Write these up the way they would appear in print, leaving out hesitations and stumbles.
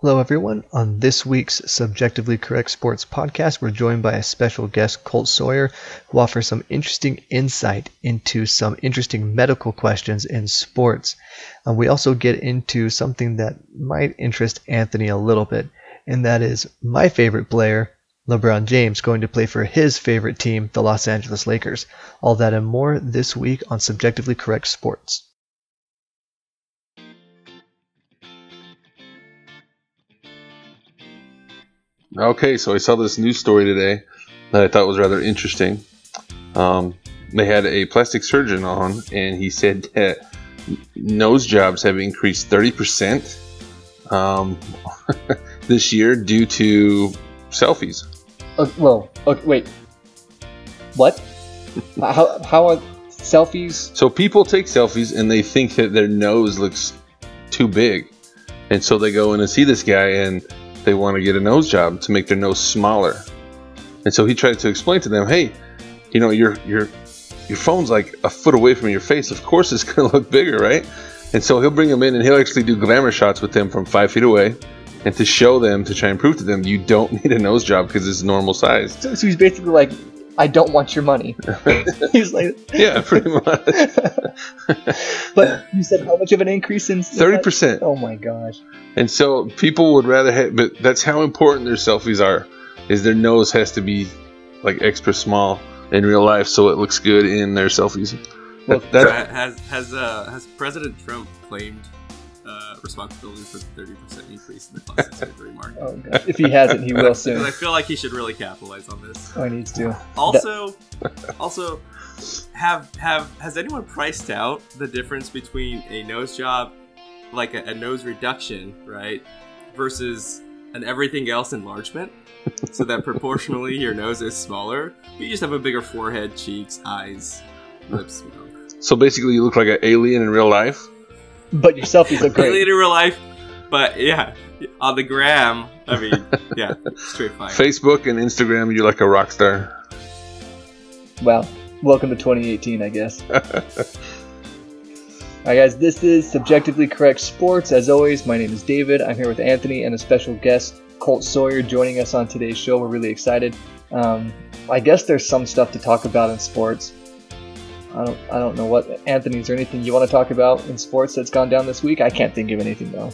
Hello, everyone. On this week's Subjectively Correct Sports podcast, we're joined by a special guest, Colt Sawyer, who offers some interesting insight into some interesting medical questions in sports. We also get into something that might interest Anthony a little bit, and that is my favorite player, LeBron James, going to play for his favorite team, the Los Angeles Lakers. All that and more this week on Subjectively Correct Sports. Okay, so I saw this news story today that I thought was rather interesting. They had a plastic surgeon on, and he said that nose jobs have increased 30% this year due to selfies. Wait. What? How are selfies? So people take selfies, and they think that their nose looks too big. And so they go in and see this guy, and they want to get a nose job to make their nose smaller. And so he tried to explain to them, hey, you know, your phone's like a foot away from your face. Of course it's going to look bigger, right? And so he'll bring them in and he'll actually do glamour shots with them from 5 feet away, and to show them, to try and prove to them, you don't need a nose job because it's normal size. So he's basically like, I don't want your money. He's like, yeah, pretty much. But you said how much of an increase in 30%? Oh my gosh! And so people would rather have, but that's how important their selfies are. Is their nose has to be like extra small in real life, so it looks good in their selfies. Well, that has President Trump claimed responsibility for the 30% increase in the plastic surgery market? Oh gosh! If he hasn't, he will soon. I feel like he should really capitalize on this. Oh, he needs to. Also, has anyone priced out the difference between a nose job, like a nose reduction, right, versus an everything else enlargement, so that proportionally your nose is smaller, but you just have a bigger forehead, cheeks, eyes, lips, you know. So basically, you look like an alien in real life. But your selfies look great. Really in real life, but yeah, on the gram, I mean, yeah, straight fire. Facebook and Instagram, you're like a rock star. Well, welcome to 2018, I guess. All right, guys, this is Subjectively Correct Sports. As always, my name is David. I'm here with Anthony and a special guest, Colt Sawyer, joining us on today's show. We're really excited. I guess there's some stuff to talk about in sports. I don't know what. Anthony, is there anything you want to talk about in sports that's gone down this week? I can't think of anything though.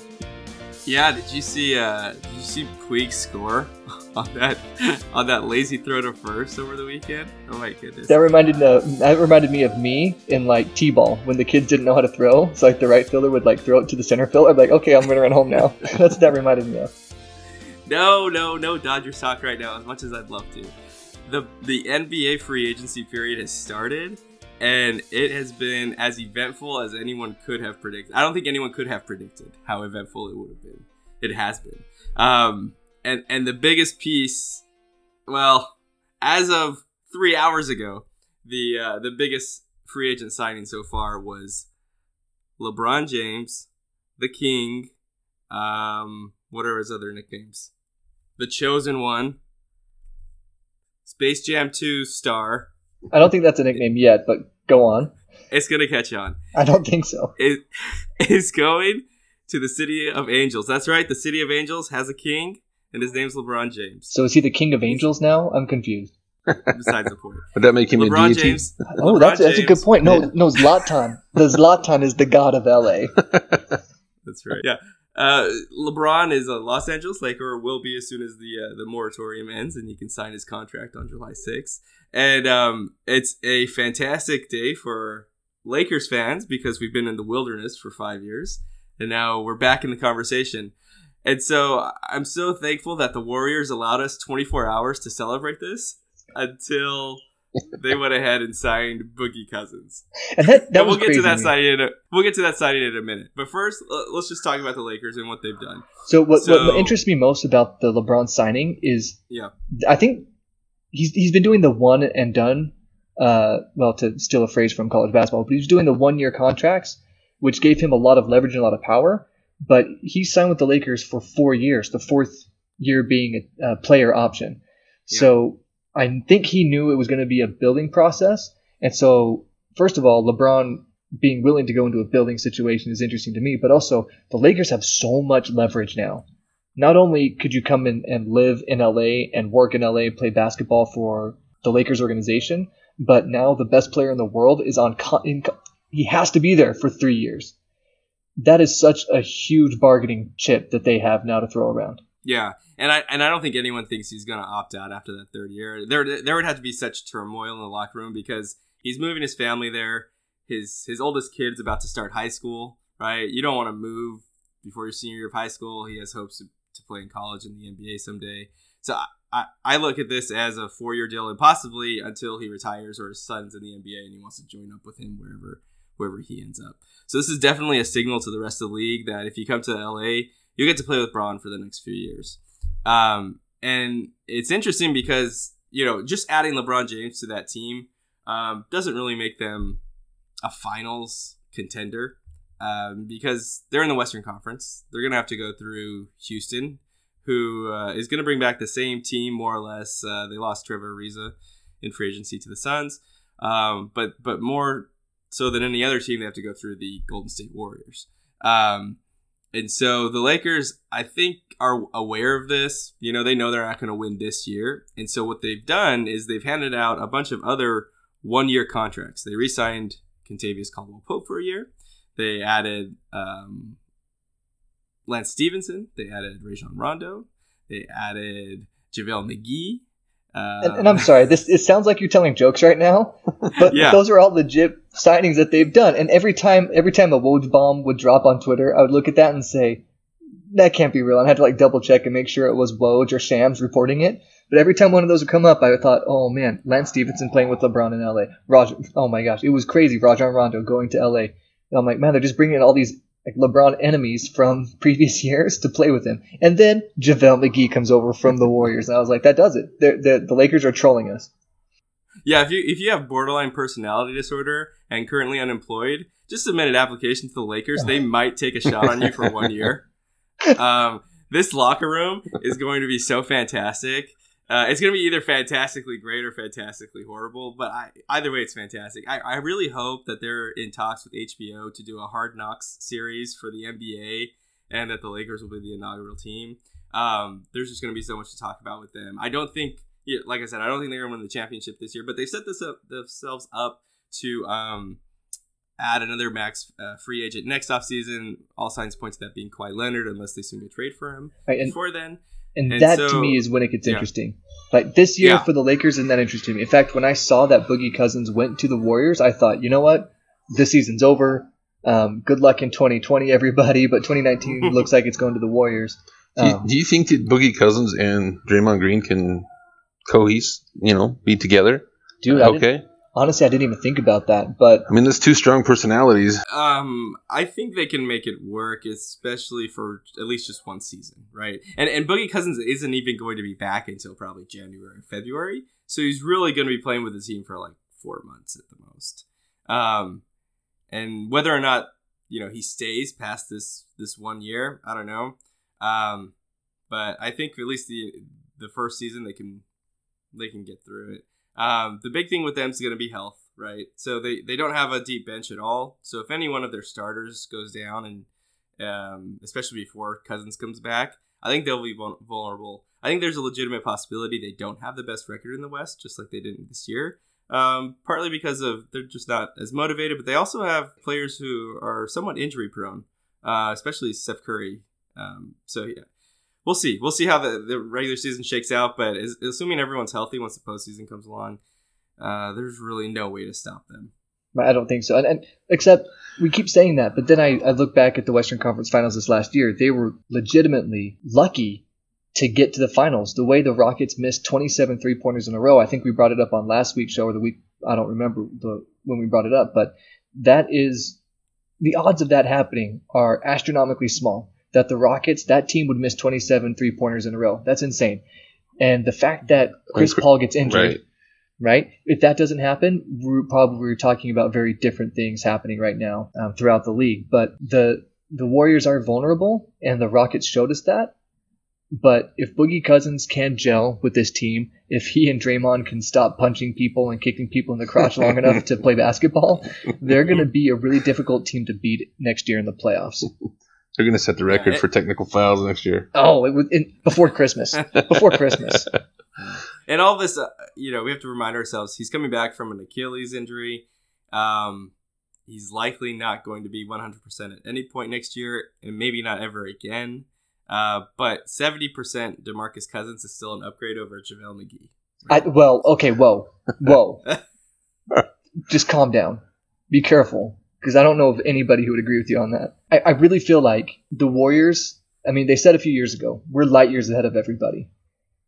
Yeah, did you see Puig score on that lazy throw to first over the weekend? Oh my goodness. That reminded me of me in like T-ball when the kids didn't know how to throw, so like the right fielder would like throw it to the center fielder. I'm like, okay, I'm gonna run home now. That's what that reminded me of. No Dodgers talk right now, as much as I'd love to. The NBA free agency period has started. And it has been as eventful as anyone could have predicted. I don't think anyone could have predicted how eventful it would have been. It has been. And the biggest piece, well, as of 3 hours ago, the biggest free agent signing so far was LeBron James, the King, what are his other nicknames? The Chosen One, Space Jam 2 star. I don't think that's a nickname yet, but go on. It's going to catch on. I don't think so. It is going to the City of Angels. That's right. The City of Angels has a king, and his name's LeBron James. So is he the King of Angels now? I'm confused. Besides the point. Would that make him LeBron a deity? James. Oh, that's a good point. No, Zlatan. The Zlatan is the god of L.A. That's right. Yeah. LeBron is a Los Angeles Laker, or will be as soon as the moratorium ends and he can sign his contract on July 6th. And it's a fantastic day for Lakers fans because we've been in the wilderness for 5 years and now we're back in the conversation. And so I'm so thankful that the Warriors allowed us 24 hours to celebrate this until they went ahead and signed Boogie Cousins. And that we'll get to that signing. We'll get to that signing in a minute. But first, let's just talk about the Lakers and what they've done. So what interests me most about the LeBron signing is, yeah, I think he's been doing the one and done. Well, to steal a phrase from college basketball, but he was doing the 1 year contracts, which gave him a lot of leverage and a lot of power. But he signed with the Lakers for 4 years. The fourth year being a player option. Yeah. So I think he knew it was going to be a building process. And so, first of all, LeBron being willing to go into a building situation is interesting to me. But also, the Lakers have so much leverage now. not only could you come in and live in LA and work in LA, play basketball for the Lakers organization, but now the best player in the world is on he has to be there for 3 years. That is such a huge bargaining chip that they have now to throw around. Yeah, and I don't think anyone thinks he's going to opt out after that third year. There would have to be such turmoil in the locker room because he's moving his family there. His oldest kid's about to start high school, right? You don't want to move before your senior year of high school. He has hopes to play in college in the NBA someday. So I look at this as a 4-year deal and possibly until he retires or his son's in the NBA and he wants to join up with him wherever he ends up. So this is definitely a signal to the rest of the league that if you come to LA, you get to play with Bron for the next few years. And it's interesting because, you know, just adding LeBron James to that team doesn't really make them a finals contender because they're in the Western Conference. They're going to have to go through Houston, who is going to bring back the same team, more or less. They lost Trevor Ariza in free agency to the Suns. But more so than any other team, they have to go through the Golden State Warriors. And so the Lakers, I think, are aware of this. You know, they know they're not going to win this year. And so what they've done is they've handed out a bunch of other one-year contracts. They re-signed Kentavious Caldwell-Pope for a year. They added Lance Stevenson. They added Rajon Rondo. They added JaVale McGee. And I'm sorry, it sounds like you're telling jokes right now, but yeah. Those are all legit signings that they've done. And every time a Woj bomb would drop on Twitter, I would look at that and say, that can't be real. And I had to double check and make sure it was Woj or Shams reporting it. But every time one of those would come up, I thought, oh man, Lance Stevenson playing with LeBron in LA. Oh my gosh, it was crazy. Rajon Rondo going to LA. And I'm like, man, they're just bringing in all these LeBron enemies from previous years to play with him. And then JaVale McGee comes over from the Warriors. And I was like, that does it. The Lakers are trolling us. Yeah, if you have borderline personality disorder and currently unemployed, just submit an application to the Lakers. They might take a shot on you for 1 year. This locker room is going to be so fantastic. It's going to be either fantastically great or fantastically horrible, but either way, it's fantastic. I really hope that they're in talks with HBO to do a Hard Knocks series for the NBA and that the Lakers will be the inaugural team. There's just going to be so much to talk about with them. I don't think, like I said, I don't think they're going to win the championship this year, but they've set themselves up to add another max free agent next offseason. All signs point to that being Kawhi Leonard, unless they soon get trade for him before then. And that, so, to me, is when it gets interesting. Like, this year for the Lakers isn't that interesting to me. In fact, when I saw that Boogie Cousins went to the Warriors, I thought, you know what? This season's over. Good luck in 2020, everybody. But 2019 looks like it's going to the Warriors. Do you think that Boogie Cousins and Draymond Green can be together? Dude, okay. Honestly, I didn't even think about that. But I mean, there's two strong personalities. I think they can make it work, especially for at least just one season, right? And Boogie Cousins isn't even going to be back until probably January, February. So he's really going to be playing with the team for 4 months at the most. And whether or not he stays past this 1 year, I don't know. But I think at least the first season they can get through it. The big thing with them is going to be health, right? So they don't have a deep bench at all. So if any one of their starters goes down, and especially before Cousins comes back, I think they'll be vulnerable. I think there's a legitimate possibility they don't have the best record in the West, just like they didn't this year. Partly because of they're just not as motivated, but they also have players who are somewhat injury prone, especially Steph Curry. So yeah. We'll see how the regular season shakes out, but assuming everyone's healthy once the postseason comes along, there's really no way to stop them. I don't think so. And except we keep saying that, but then I look back at the Western Conference Finals this last year. They were legitimately lucky to get to the finals. The way the Rockets missed 27 three-pointers in a row, I think we brought it up on last week's show or the week. I don't remember when we brought it up, but that is the odds of that happening are astronomically small. That the Rockets, that team would miss 27 three-pointers in a row. That's insane. And the fact that Chris Paul gets injured, right? If that doesn't happen, we're probably talking about very different things happening right now throughout the league. But the Warriors are vulnerable, and the Rockets showed us that. But if Boogie Cousins can gel with this team, if he and Draymond can stop punching people and kicking people in the crotch long enough to play basketball, they're going to be a really difficult team to beat next year in the playoffs. They're going to set the record for technical fouls next year. Oh, before Christmas. Before Christmas. And all this, we have to remind ourselves, he's coming back from an Achilles injury. He's likely not going to be 100% at any point next year, and maybe not ever again. But 70% DeMarcus Cousins is still an upgrade over JaVale McGee. Right? Whoa. Just calm down. Be careful, because I don't know of anybody who would agree with you on that. I really feel like the Warriors, they said a few years ago, we're light years ahead of everybody.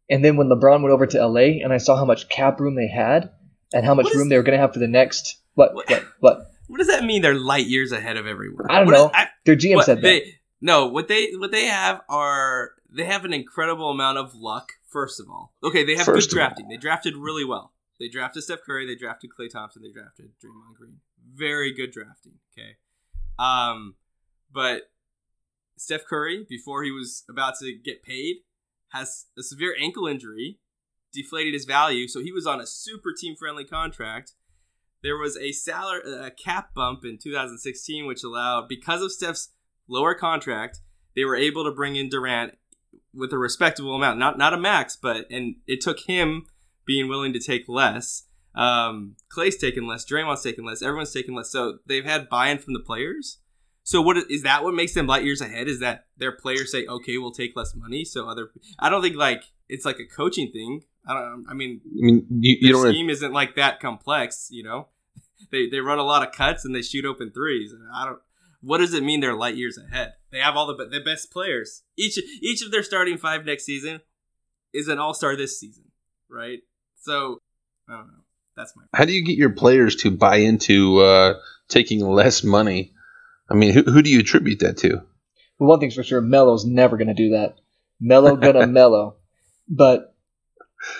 And then when LeBron went over to L.A. and I saw how much cap room they had and how much room they were going to have for the next – What does that mean they're light years ahead of everyone? I don't know. Their GM said that. What they have are – they have an incredible amount of luck, first of all. Okay, they have good drafting. They drafted really well. They drafted Steph Curry. They drafted Klay Thompson. They drafted Draymond Green. Very good drafting, okay? But Steph Curry, before he was about to get paid, has a severe ankle injury, deflated his value, so he was on a super team-friendly contract. There was a cap bump in 2016, which allowed, because of Steph's lower contract, they were able to bring in Durant with a respectable amount, not a max, and it took him being willing to take less. Klay's taken less, Draymond's taken less, everyone's taken less. So they've had buy-in from the players. So what is that? What makes them light years ahead is that their players say, "Okay, we'll take less money." So I don't think it's like a coaching thing. Their scheme isn't like that complex. They run a lot of cuts and they shoot open threes. What does it mean they're light years ahead? They have all the best players. Each of their starting five next season is an all-star this season, right? So I don't know. That's my point. How do you get your players to buy into taking less money? Who do you attribute that to? Well, one thing's for sure, Melo's never going to do that. Melo. But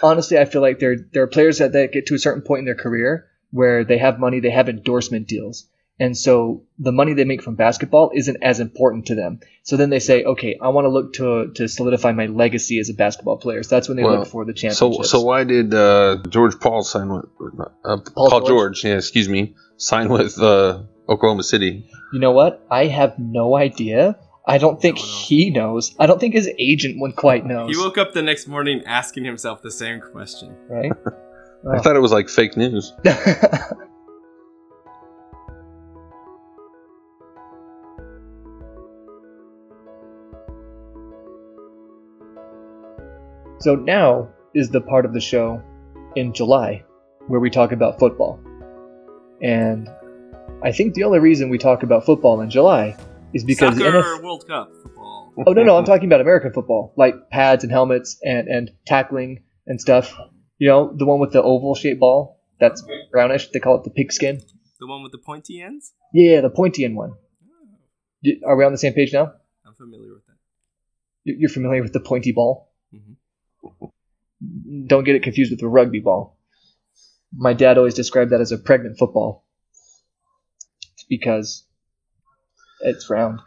honestly, I feel like there are players that get to a certain point in their career where they have money, they have endorsement deals. And so the money they make from basketball isn't as important to them. So then they say, okay, I want to look to solidify my legacy as a basketball player. So that's when they look for the championships. So why did George Paul sign with Paul George? Sign with Oklahoma City? You know what? I have no idea. I don't think he knows. I don't think his agent quite knows. He woke up the next morning asking himself the same question. Right? I thought it was like fake news. So now is the part of the show in July where we talk about football. And I think the only reason we talk about football in July is because soccer, World Cup football. Oh, no, I'm talking about American football, like pads and helmets and tackling and stuff. The one with the oval-shaped ball that's brownish, they call it the pigskin. The one with the pointy ends? Yeah, the pointy end one. Are we on the same page now? I'm familiar with that. You're familiar with the pointy ball? Mm-hmm. Don't get it confused with a rugby ball. My dad always described that as a pregnant football. It's because it's round.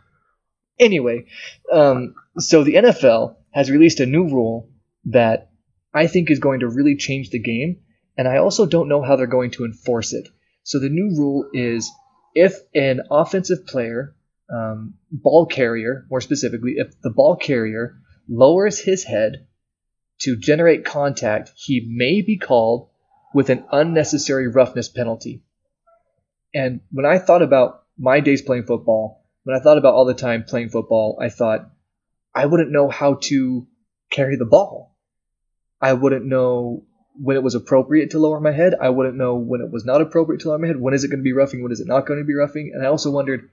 Anyway, so the NFL has released a new rule that I think is going to really change the game, and I also don't know how they're going to enforce it. So the new rule is if an offensive player, ball carrier, more specifically, if the ball carrier lowers his head to generate contact, he may be called with an unnecessary roughness penalty. And when I thought about my days playing football, when I thought about all the time playing football, I thought, I wouldn't know how to carry the ball. I wouldn't know when it was appropriate to lower my head. I wouldn't know when it was not appropriate to lower my head. When is it going to be roughing? When is it not going to be roughing? And I also wondered,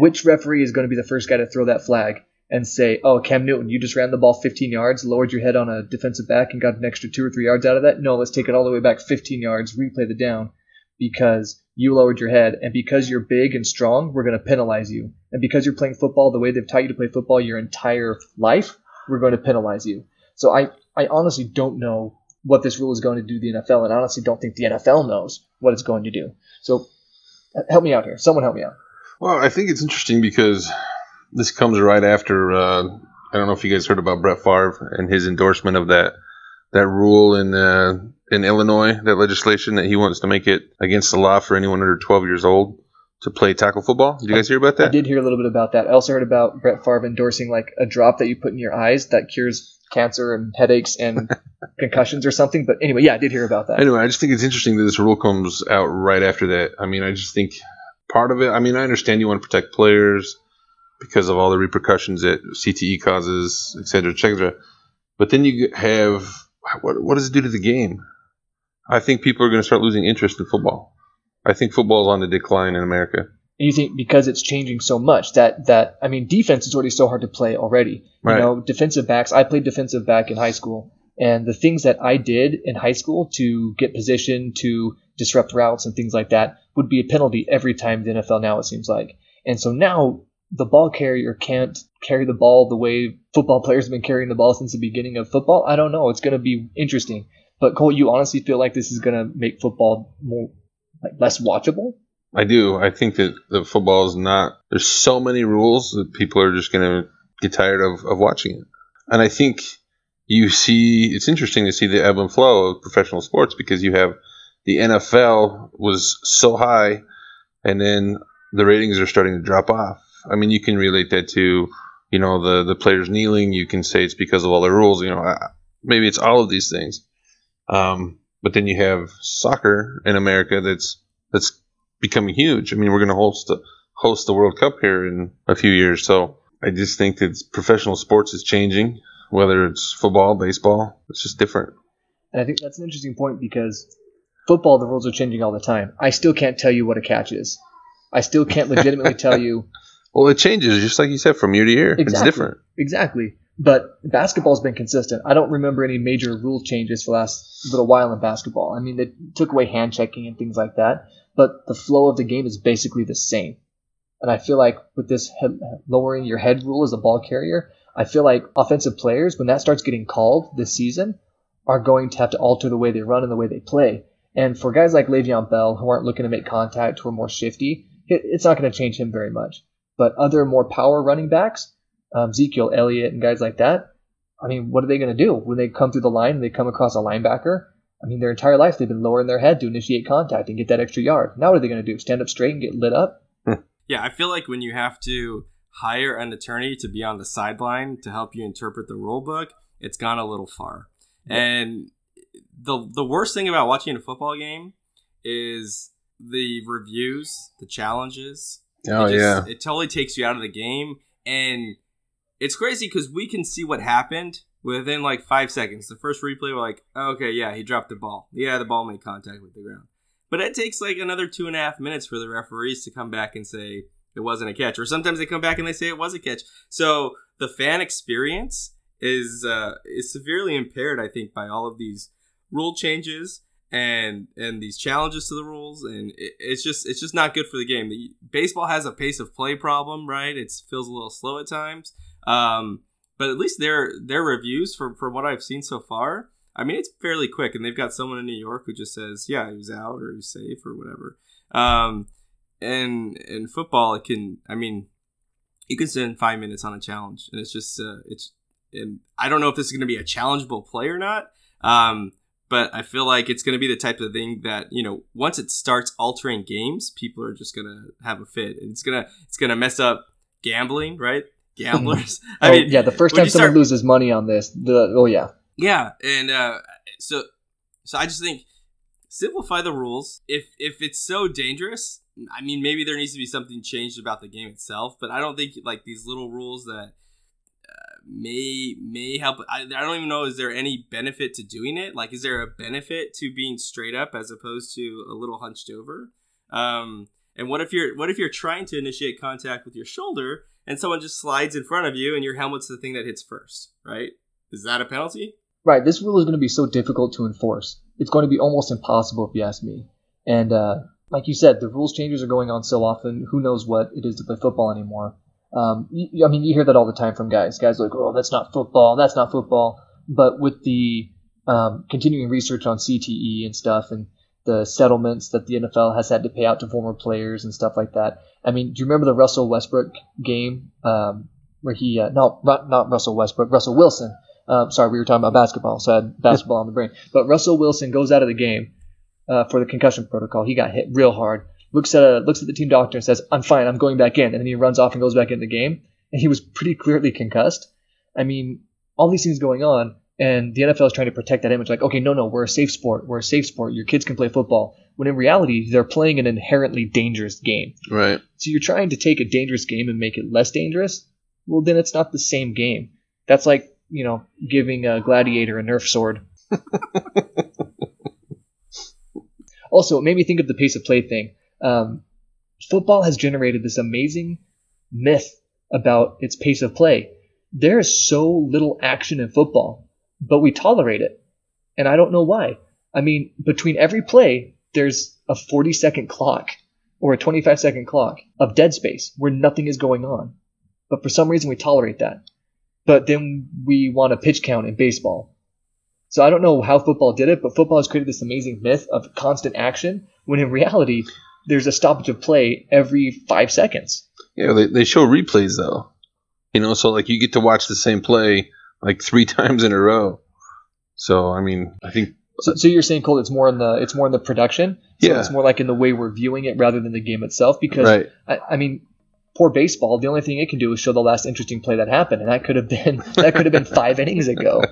which referee is going to be the first guy to throw that flag and say, oh, Cam Newton, you just ran the ball 15 yards, lowered your head on a defensive back and got an extra 2 or 3 yards out of that? No, let's take it all the way back 15 yards, replay the down, because you lowered your head, and because you're big and strong, we're going to penalize you. And because you're playing football the way they've taught you to play football your entire life, we're going to penalize you. So I honestly don't know what this rule is going to do to the NFL, and I honestly don't think the NFL knows what it's going to do. So help me out here. Someone help me out. Well, I think it's interesting because this comes right after, I don't know if you guys heard about Brett Favre and his endorsement of that rule in Illinois, that legislation that he wants to make it against the law for anyone under 12 years old to play tackle football. Did you guys hear about that? I did hear a little bit about that. I also heard about Brett Favre endorsing like a drop that you put in your eyes that cures cancer and headaches and concussions or something. But anyway, yeah, I did hear about that. Anyway, I just think it's interesting that this rule comes out right after that. I mean, I just think part of it, I mean, I understand you want to protect players because of all the repercussions that CTE causes, et cetera, et cetera. But then you have, what does it do to the game? I think people are going to start losing interest in football. I think football is on the decline in America. You think because it's changing so much that I mean, defense is already so hard to play already. Right. You know, defensive backs, I played defensive back in high school. And the things that I did in high school to get position, to disrupt routes and things like that would be a penalty every time the NFL now, it seems like. And so now the ball carrier can't carry the ball the way football players have been carrying the ball since the beginning of football. I don't know. It's going to be interesting. But, Cole, you honestly feel like this is going to make football more less watchable? I do. I think that the football is not – there's so many rules that people are just going to get tired of watching it. And I think you see – it's interesting to see the ebb and flow of professional sports because you have the NFL was so high and then the ratings are starting to drop off. I mean, you can relate that to, you know, the players kneeling. You can say it's because of all the rules. You know, maybe it's all of these things. But then you have soccer in America that's becoming huge. I mean, we're going to host the World Cup here in a few years. So I just think that professional sports is changing, whether it's football, baseball. It's just different. And I think that's an interesting point because football, the rules are changing all the time. I still can't tell you what a catch is. I still can't legitimately tell you. Well, it changes, just like you said, from year to year. Exactly. It's different. Exactly. But basketball's been consistent. I don't remember any major rule changes for the last little while in basketball. I mean, they took away hand checking and things like that, but the flow of the game is basically the same. And I feel like with this lowering your head rule as a ball carrier, I feel like offensive players, when that starts getting called this season, are going to have to alter the way they run and the way they play. And for guys like Le'Veon Bell, who aren't looking to make contact, who are more shifty, it's not going to change him very much. But other more power running backs, Ezekiel Elliott and guys like that, I mean, what are they going to do when they come through the line and they come across a linebacker? I mean, their entire life they've been lowering their head to initiate contact and get that extra yard. Now what are they going to do? Stand up straight and get lit up? Yeah, I feel like when you have to hire an attorney to be on the sideline to help you interpret the rule book, it's gone a little far. Yeah. And the worst thing about watching a football game is the reviews, the challenges. Oh, yeah. It totally takes you out of the game. And it's crazy because we can see what happened within like 5 seconds. The first replay, we're like, okay, yeah, he dropped the ball. Yeah, the ball made contact with the ground. But it takes like another 2.5 minutes for the referees to come back and say it wasn't a catch. Or sometimes they come back and they say it was a catch. So the fan experience is severely impaired, I think, by all of these rule changes and these challenges to the rules, and it's just not good for the game. Baseball has a pace of play problem, right? It feels a little slow at times, but at least their reviews, from what I've seen so far, I mean, it's fairly quick, and they've got someone in New York who just says, yeah, he was out or he was safe or whatever. And in football, it can, I mean, you can spend 5 minutes on a challenge, and it's just and I don't know if this is going to be a challengeable play or not. But I feel like it's going to be the type of thing that, you know, once it starts altering games, people are just going to have a fit. It's gonna mess up gambling, right? Gamblers. I mean, yeah, the first time someone loses money on this, yeah, and so I just think simplify the rules. If it's so dangerous, I mean, maybe there needs to be something changed about the game itself. But I don't think like these little rules that may help. I don't even know, is there any benefit to doing it? Like, is there a benefit to being straight up as opposed to a little hunched over? And what if you're trying to initiate contact with your shoulder and someone just slides in front of you and your helmet's the thing that hits first, right? Is that a penalty? Right. This rule is going to be so difficult to enforce. It's going to be almost impossible, if you ask me. And like you said, the rules changes are going on so often. Who knows what it is to play football anymore? I mean, you hear that all the time from guys. Guys are like, oh, that's not football. That's not football. But with the continuing research on CTE and stuff and the settlements that the NFL has had to pay out to former players and stuff like that. I mean, do you remember the Russell Westbrook game where he – no, not Russell Westbrook, Russell Wilson. Sorry, we were talking about basketball, so I had basketball on the brain. But Russell Wilson goes out of the game for the concussion protocol. He got hit real hard. looks at the team doctor and says, "I'm fine, I'm going back in," and then he runs off and goes back in the game, and he was pretty clearly concussed. I mean, all these things going on, and the NFL is trying to protect that image, like, okay, no, we're a safe sport. We're a safe sport. Your kids can play football. When in reality, they're playing an inherently dangerous game. Right. So you're trying to take a dangerous game and make it less dangerous. Well, then it's not the same game. That's like, giving a gladiator a Nerf sword. Also, it made me think of the pace of play thing. Football has generated this amazing myth about its pace of play. There is so little action in football, but we tolerate it. And I don't know why. I mean, between every play, there's a 40-second clock or a 25-second clock of dead space where nothing is going on. But for some reason, we tolerate that. But then we want a pitch count in baseball. So I don't know how football did it, but football has created this amazing myth of constant action when in reality, there's a stoppage of play every 5 seconds. Yeah, they show replays, though. So like you get to watch the same play like 3 times in a row. So I mean, I think. So you're saying, Cole, it's more in the production. So yeah. It's more like in the way we're viewing it rather than the game itself. Because right. I mean, poor baseball. The only thing it can do is show the last interesting play that happened, and that could have been 5 innings ago.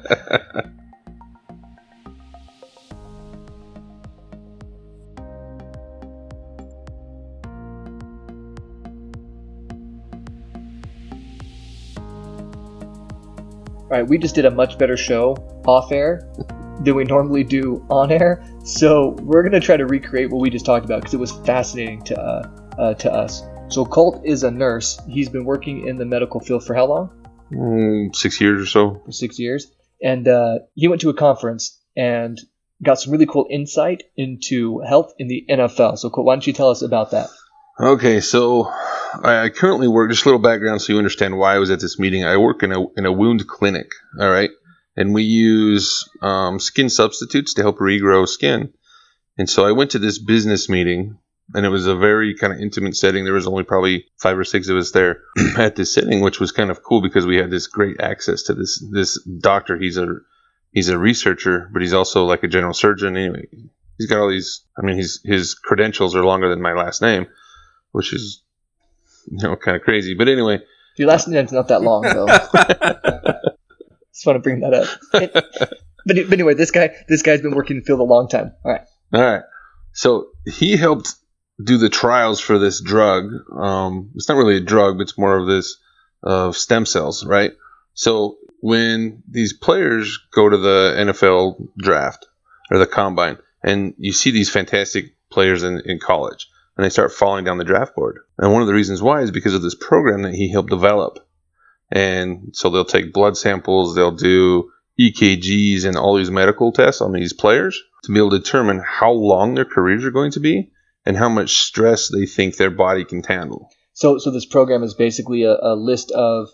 All right, we just did a much better show off air than we normally do on air. So we're going to try to recreate what we just talked about because it was fascinating to us. So Colt is a nurse. He's been working in the medical field for how long? 6 years or so. For 6 years. And he went to a conference and got some really cool insight into health in the NFL. So Colt, why don't you tell us about that? Okay, so I currently work, just a little background so you understand why I was at this meeting. I work in a wound clinic, all right? And we use skin substitutes to help regrow skin. And so I went to this business meeting, and it was a very kind of intimate setting. There was only probably 5 or 6 of us there at this setting, which was kind of cool because we had this great access to this doctor. He's a researcher, but he's also like a general surgeon. Anyway, he's got all these – I mean, his credentials are longer than my last name, which is, kind of crazy. But anyway. Your last name's not that long, though. Just want to bring that up. But anyway, this guy's been working in the field a long time. All right. So he helped do the trials for this drug. It's not really a drug, but it's more of this of stem cells, right? So when these players go to the NFL draft or the combine, and you see these fantastic players in college, and they start falling down the draft board. And one of the reasons why is because of this program that he helped develop. And so they'll take blood samples, they'll do EKGs and all these medical tests on these players to be able to determine how long their careers are going to be and how much stress they think their body can handle. So this program is basically a list of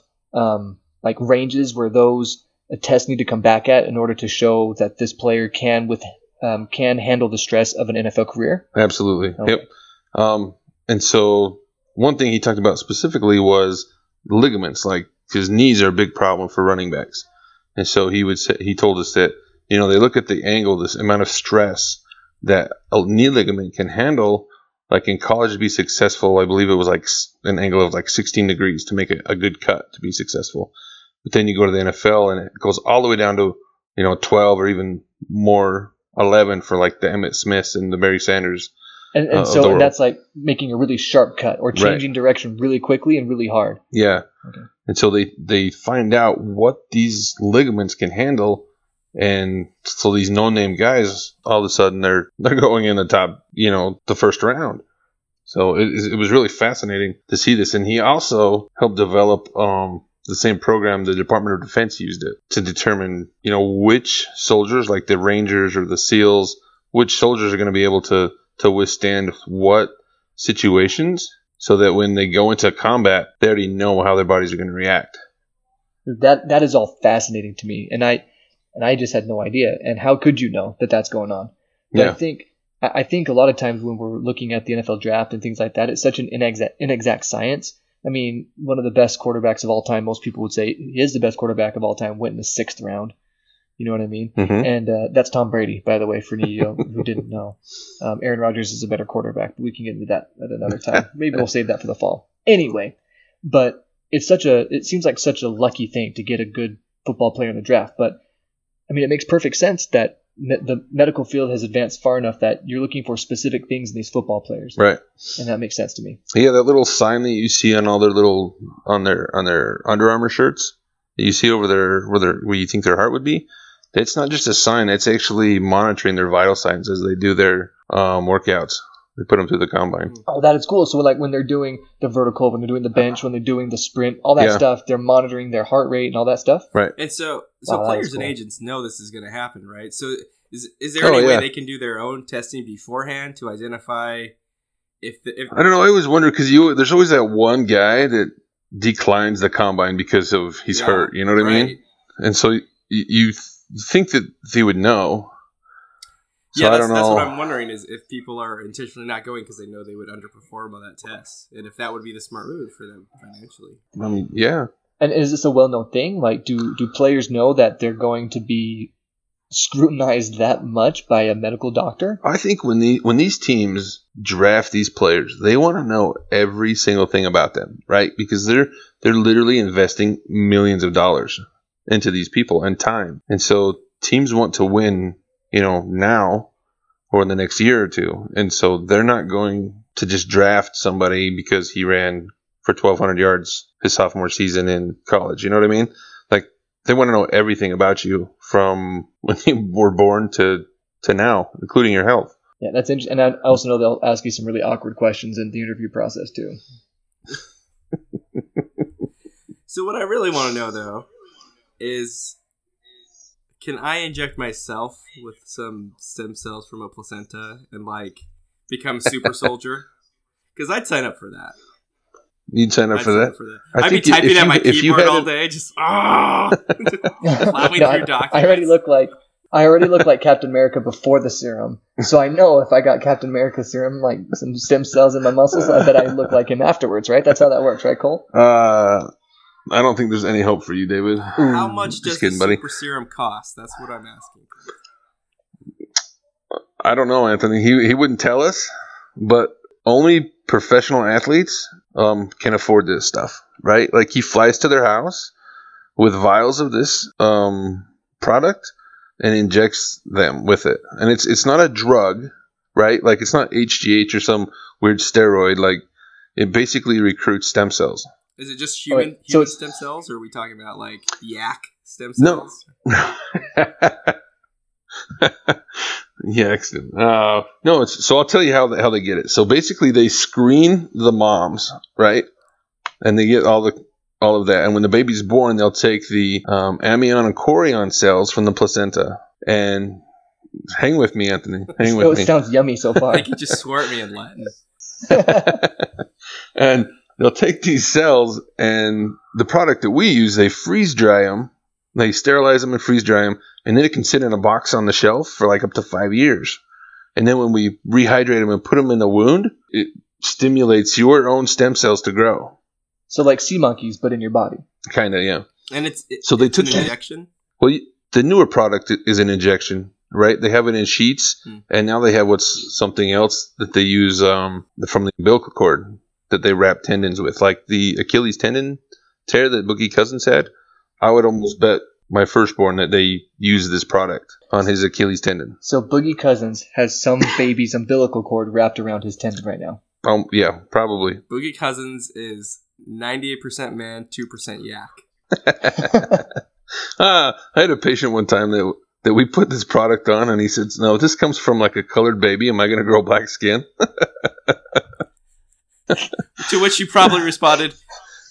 like ranges where those tests need to come back at in order to show that this player can handle the stress of an NFL career? Absolutely. Okay. Yep. And so one thing he talked about specifically was ligaments, like his knees are a big problem for running backs. And so he told us that, they look at the angle, this amount of stress that a knee ligament can handle, like in college to be successful. I believe it was like an angle of like 16 degrees to make a good cut to be successful. But then you go to the NFL and it goes all the way down to, 12 or even more 11 for like the Emmitt Smiths and the Barry Sanders. And so that's like making a really sharp cut or changing direction really quickly and really hard. Yeah. Okay. And so they find out what these ligaments can handle. And so these no-name guys, all of a sudden, they're going in the top, the first round. So it was really fascinating to see this. And he also helped develop the same program the Department of Defense used it to determine, which soldiers, like the Rangers or the SEALs, which soldiers are going to be able to withstand what situations so that when they go into combat, they already know how their bodies are going to react. That is all fascinating to me. And I just had no idea. And how could you know that that's going on? But yeah. I think a lot of times when we're looking at the NFL draft and things like that, it's such an inexact science. I mean, one of the best quarterbacks of all time, most people would say he is the best quarterback of all time, went in the 6th round. You know what I mean? Mm-hmm. And that's Tom Brady, by the way, for Neo, who didn't know. Aaron Rodgers is a better quarterback, but we can get into that at another time. Maybe we'll save that for the fall. Anyway, but it seems like such a lucky thing to get a good football player in the draft. But, I mean, it makes perfect sense that the medical field has advanced far enough that you're looking for specific things in these football players. Right. And that makes sense to me. Yeah, that little sign that you see on all their little on their Under Armour shirts that you see over there where you think their heart would be. It's not just a sign. It's actually monitoring their vital signs as they do their workouts. They put them through the combine. Oh, that is cool. So, like, when they're doing the vertical, when they're doing the bench, when they're doing the sprint, all that stuff, they're monitoring their heart rate and all that stuff? Right. And so players and agents know this is going to happen, right? So is there any way they can do their own testing beforehand to identify if I don't know. I always wonder because there's always that one guy that declines the combine because of he's hurt. You know what I mean? And so you think that they would know. So yeah, that's what I'm wondering is if people are intentionally not going because they know they would underperform on that test, and if that would be the smart move for them financially. Yeah. And is this a well-known thing? Like, do players know that they're going to be scrutinized that much by a medical doctor? I think when these teams draft these players, they want to know every single thing about them, right? Because they're literally investing millions of dollars into these people and time, and so teams want to win. You know, now or in the next year or two. And so they're not going to just draft somebody because he ran for 1,200 yards his sophomore season in college. You know what I mean? Like, they want to know everything about you from when you were born to now, including your health. Yeah, that's interesting. And I also know they'll ask you some really awkward questions in the interview process, too. So what I really want to know, though, is... can I inject myself with some stem cells from a placenta and, like, become super soldier? Because I'd sign up for that. You'd sign up for that? I'd be typing at my keyboard all day, just, plowing through documents. I already look like Captain America before the serum. So I know if I got Captain America serum, like some stem cells in my muscles, I bet I look like him afterwards, right? That's how that works, right, Cole? I don't think there's any hope for you, David. How much does the super serum cost? That's what I'm asking. I don't know, Anthony. He wouldn't tell us, but only professional athletes can afford this stuff, right? Like, he flies to their house with vials of this product and injects them with it. And it's not a drug, right? Like, it's not HGH or some weird steroid. Like, it basically recruits stem cells. Is it just human stem cells, or are we talking about, like, yak stem cells? No. Yak stem. No, so I'll tell you how they get it. So basically they screen the moms, right? And they get all of that. And when the baby's born, they'll take the amnion and chorion cells from the placenta. And hang with me, Anthony. Hang with me. It sounds yummy so far. I think you just swore at me in Latin. And... they'll take these cells, and the product that we use, they freeze dry them, they sterilize them and freeze dry them, and then it can sit in a box on the shelf for like up to 5 years. And then when we rehydrate them and put them in the wound, it stimulates your own stem cells to grow. So like sea monkeys, but in your body. Kind of, yeah. And it's an injection? Well, the newer product is an injection. Right, they have it in sheets, and now they have something else that they use from the umbilical cord. That they wrap tendons with, like the Achilles tendon tear that Boogie Cousins had. I would almost bet my firstborn that they used this product on his Achilles tendon. So Boogie Cousins has some baby's umbilical cord wrapped around his tendon right now. Yeah, probably. Boogie Cousins is 98% man, 2% yak. I had a patient one time that we put this product on, and he said, "No, this comes from like a colored baby. Am I going to grow black skin?" To which you probably responded,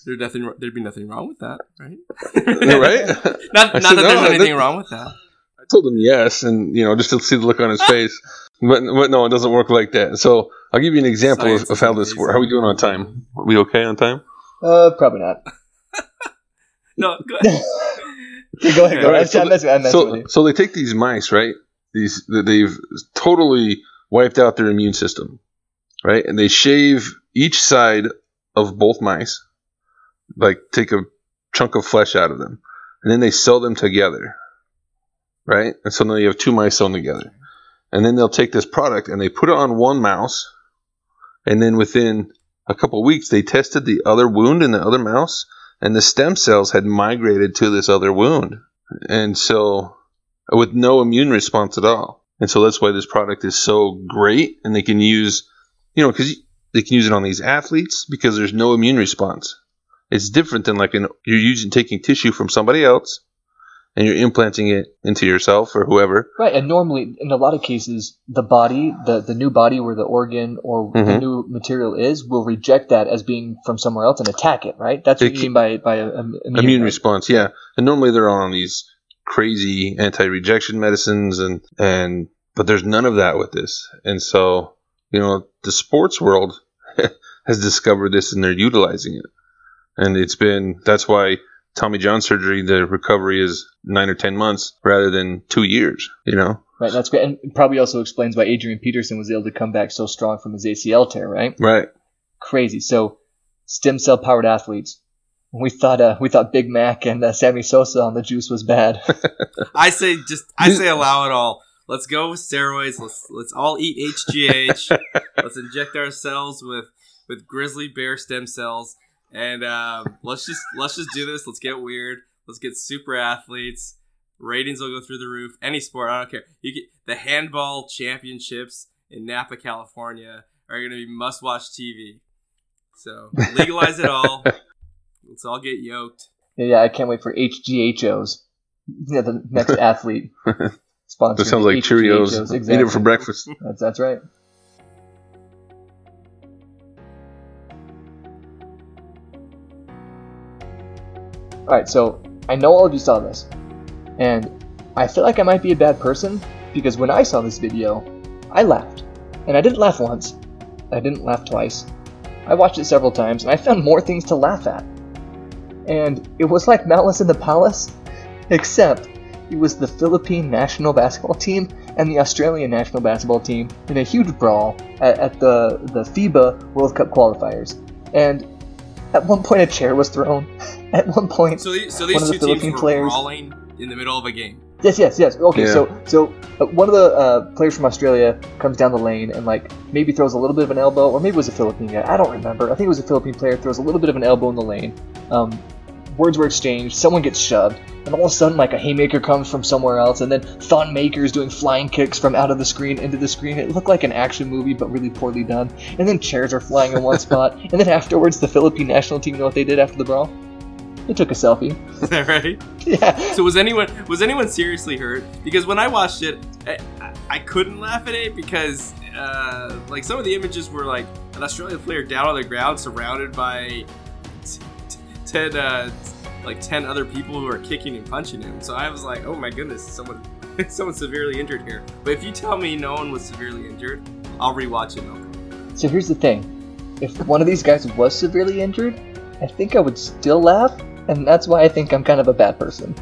"There'd be nothing wrong with that, right?" Right? Not that there's anything wrong with that. I told him yes, and just to see the look on his face. But no, it doesn't work like that. So I'll give you an example of how this works. How are we doing on time? Are we okay on time? Probably not. No, go ahead. Go ahead. Go right, so they take these mice, right? These they've totally wiped out their immune system. Right, and they shave each side of both mice, like take a chunk of flesh out of them, and then they sew them together. right? And so now you have two mice sewn together. And then they'll take this product and they put it on one mouse, and then within a couple of weeks they tested the other wound in the other mouse, and the stem cells had migrated to this other wound. And so with no immune response at all. And so that's why this product is so great, and they can use, you know, because they can use it on these athletes because there's no immune response. It's different than like you're using taking tissue from somebody else and you're implanting it into yourself or whoever. Right, and normally in a lot of cases, the body, the new body where the organ or the new material is, will reject that as being from somewhere else and attack it, right? That's what you mean by immune response, yeah. And normally they're on these crazy anti-rejection medicines, and but there's none of that with this. And so, you know, the sports world has discovered this and they're utilizing it. And it's been, that's why Tommy John surgery, the recovery is 9 or 10 months rather than 2 years, you know? Right, that's great. And it probably also explains why Adrian Peterson was able to come back so strong from his ACL tear, right? Right. Crazy. So stem cell powered athletes. We thought Big Mac and Sammy Sosa on the juice was bad. I say allow it all. Let's go with steroids. Let's all eat HGH. Let's inject ourselves with grizzly bear stem cells. And let's just do this. Let's get weird. Let's get super athletes. Ratings will go through the roof. Any sport, I don't care. You get the handball championships in Napa, California, are going to be must-watch TV. So legalize it all. Let's all get yoked. Yeah, I can't wait for HGHOs. Yeah, the next athlete sponsor. That sounds like HGHOs. Cheerios. Exactly. Eat it for breakfast. That's right. All right, so I know all of you saw this, and I feel like I might be a bad person because when I saw this video, I laughed. And I didn't laugh once. I didn't laugh twice. I watched it several times, and I found more things to laugh at. And it was like Malice in the Palace, except it was the Philippine national basketball team and the Australian national basketball team in a huge brawl at the FIBA World Cup qualifiers. And at one point, a chair was thrown. At one point, so these one of the Philippine players brawling in the middle of a game. Yes. Okay, yeah. So one of the players from Australia comes down the lane and like maybe throws a little bit of an elbow, or maybe it was a Philippine guy. I don't remember. I think it was a Philippine player throws a little bit of an elbow in the lane. Words were exchanged. Someone gets shoved, and all of a sudden, like a haymaker comes from somewhere else, and then Thon Maker's doing flying kicks from out of the screen into the screen. It looked like an action movie, but really poorly done. And then chairs are flying in one spot. And then afterwards, the Philippine national team, you know what they did after the brawl? They took a selfie. Is that right? Yeah. So was anyone seriously hurt? Because when I watched it, I couldn't laugh at it because like some of the images were like an Australian player down on the ground surrounded by 10 other people who are kicking and punching him. So I was like, oh my goodness, someone severely injured here. But if you tell me no one was severely injured, I'll rewatch it. So here's the thing. If one of these guys was severely injured, I think I would still laugh, and that's why I think I'm kind of a bad person.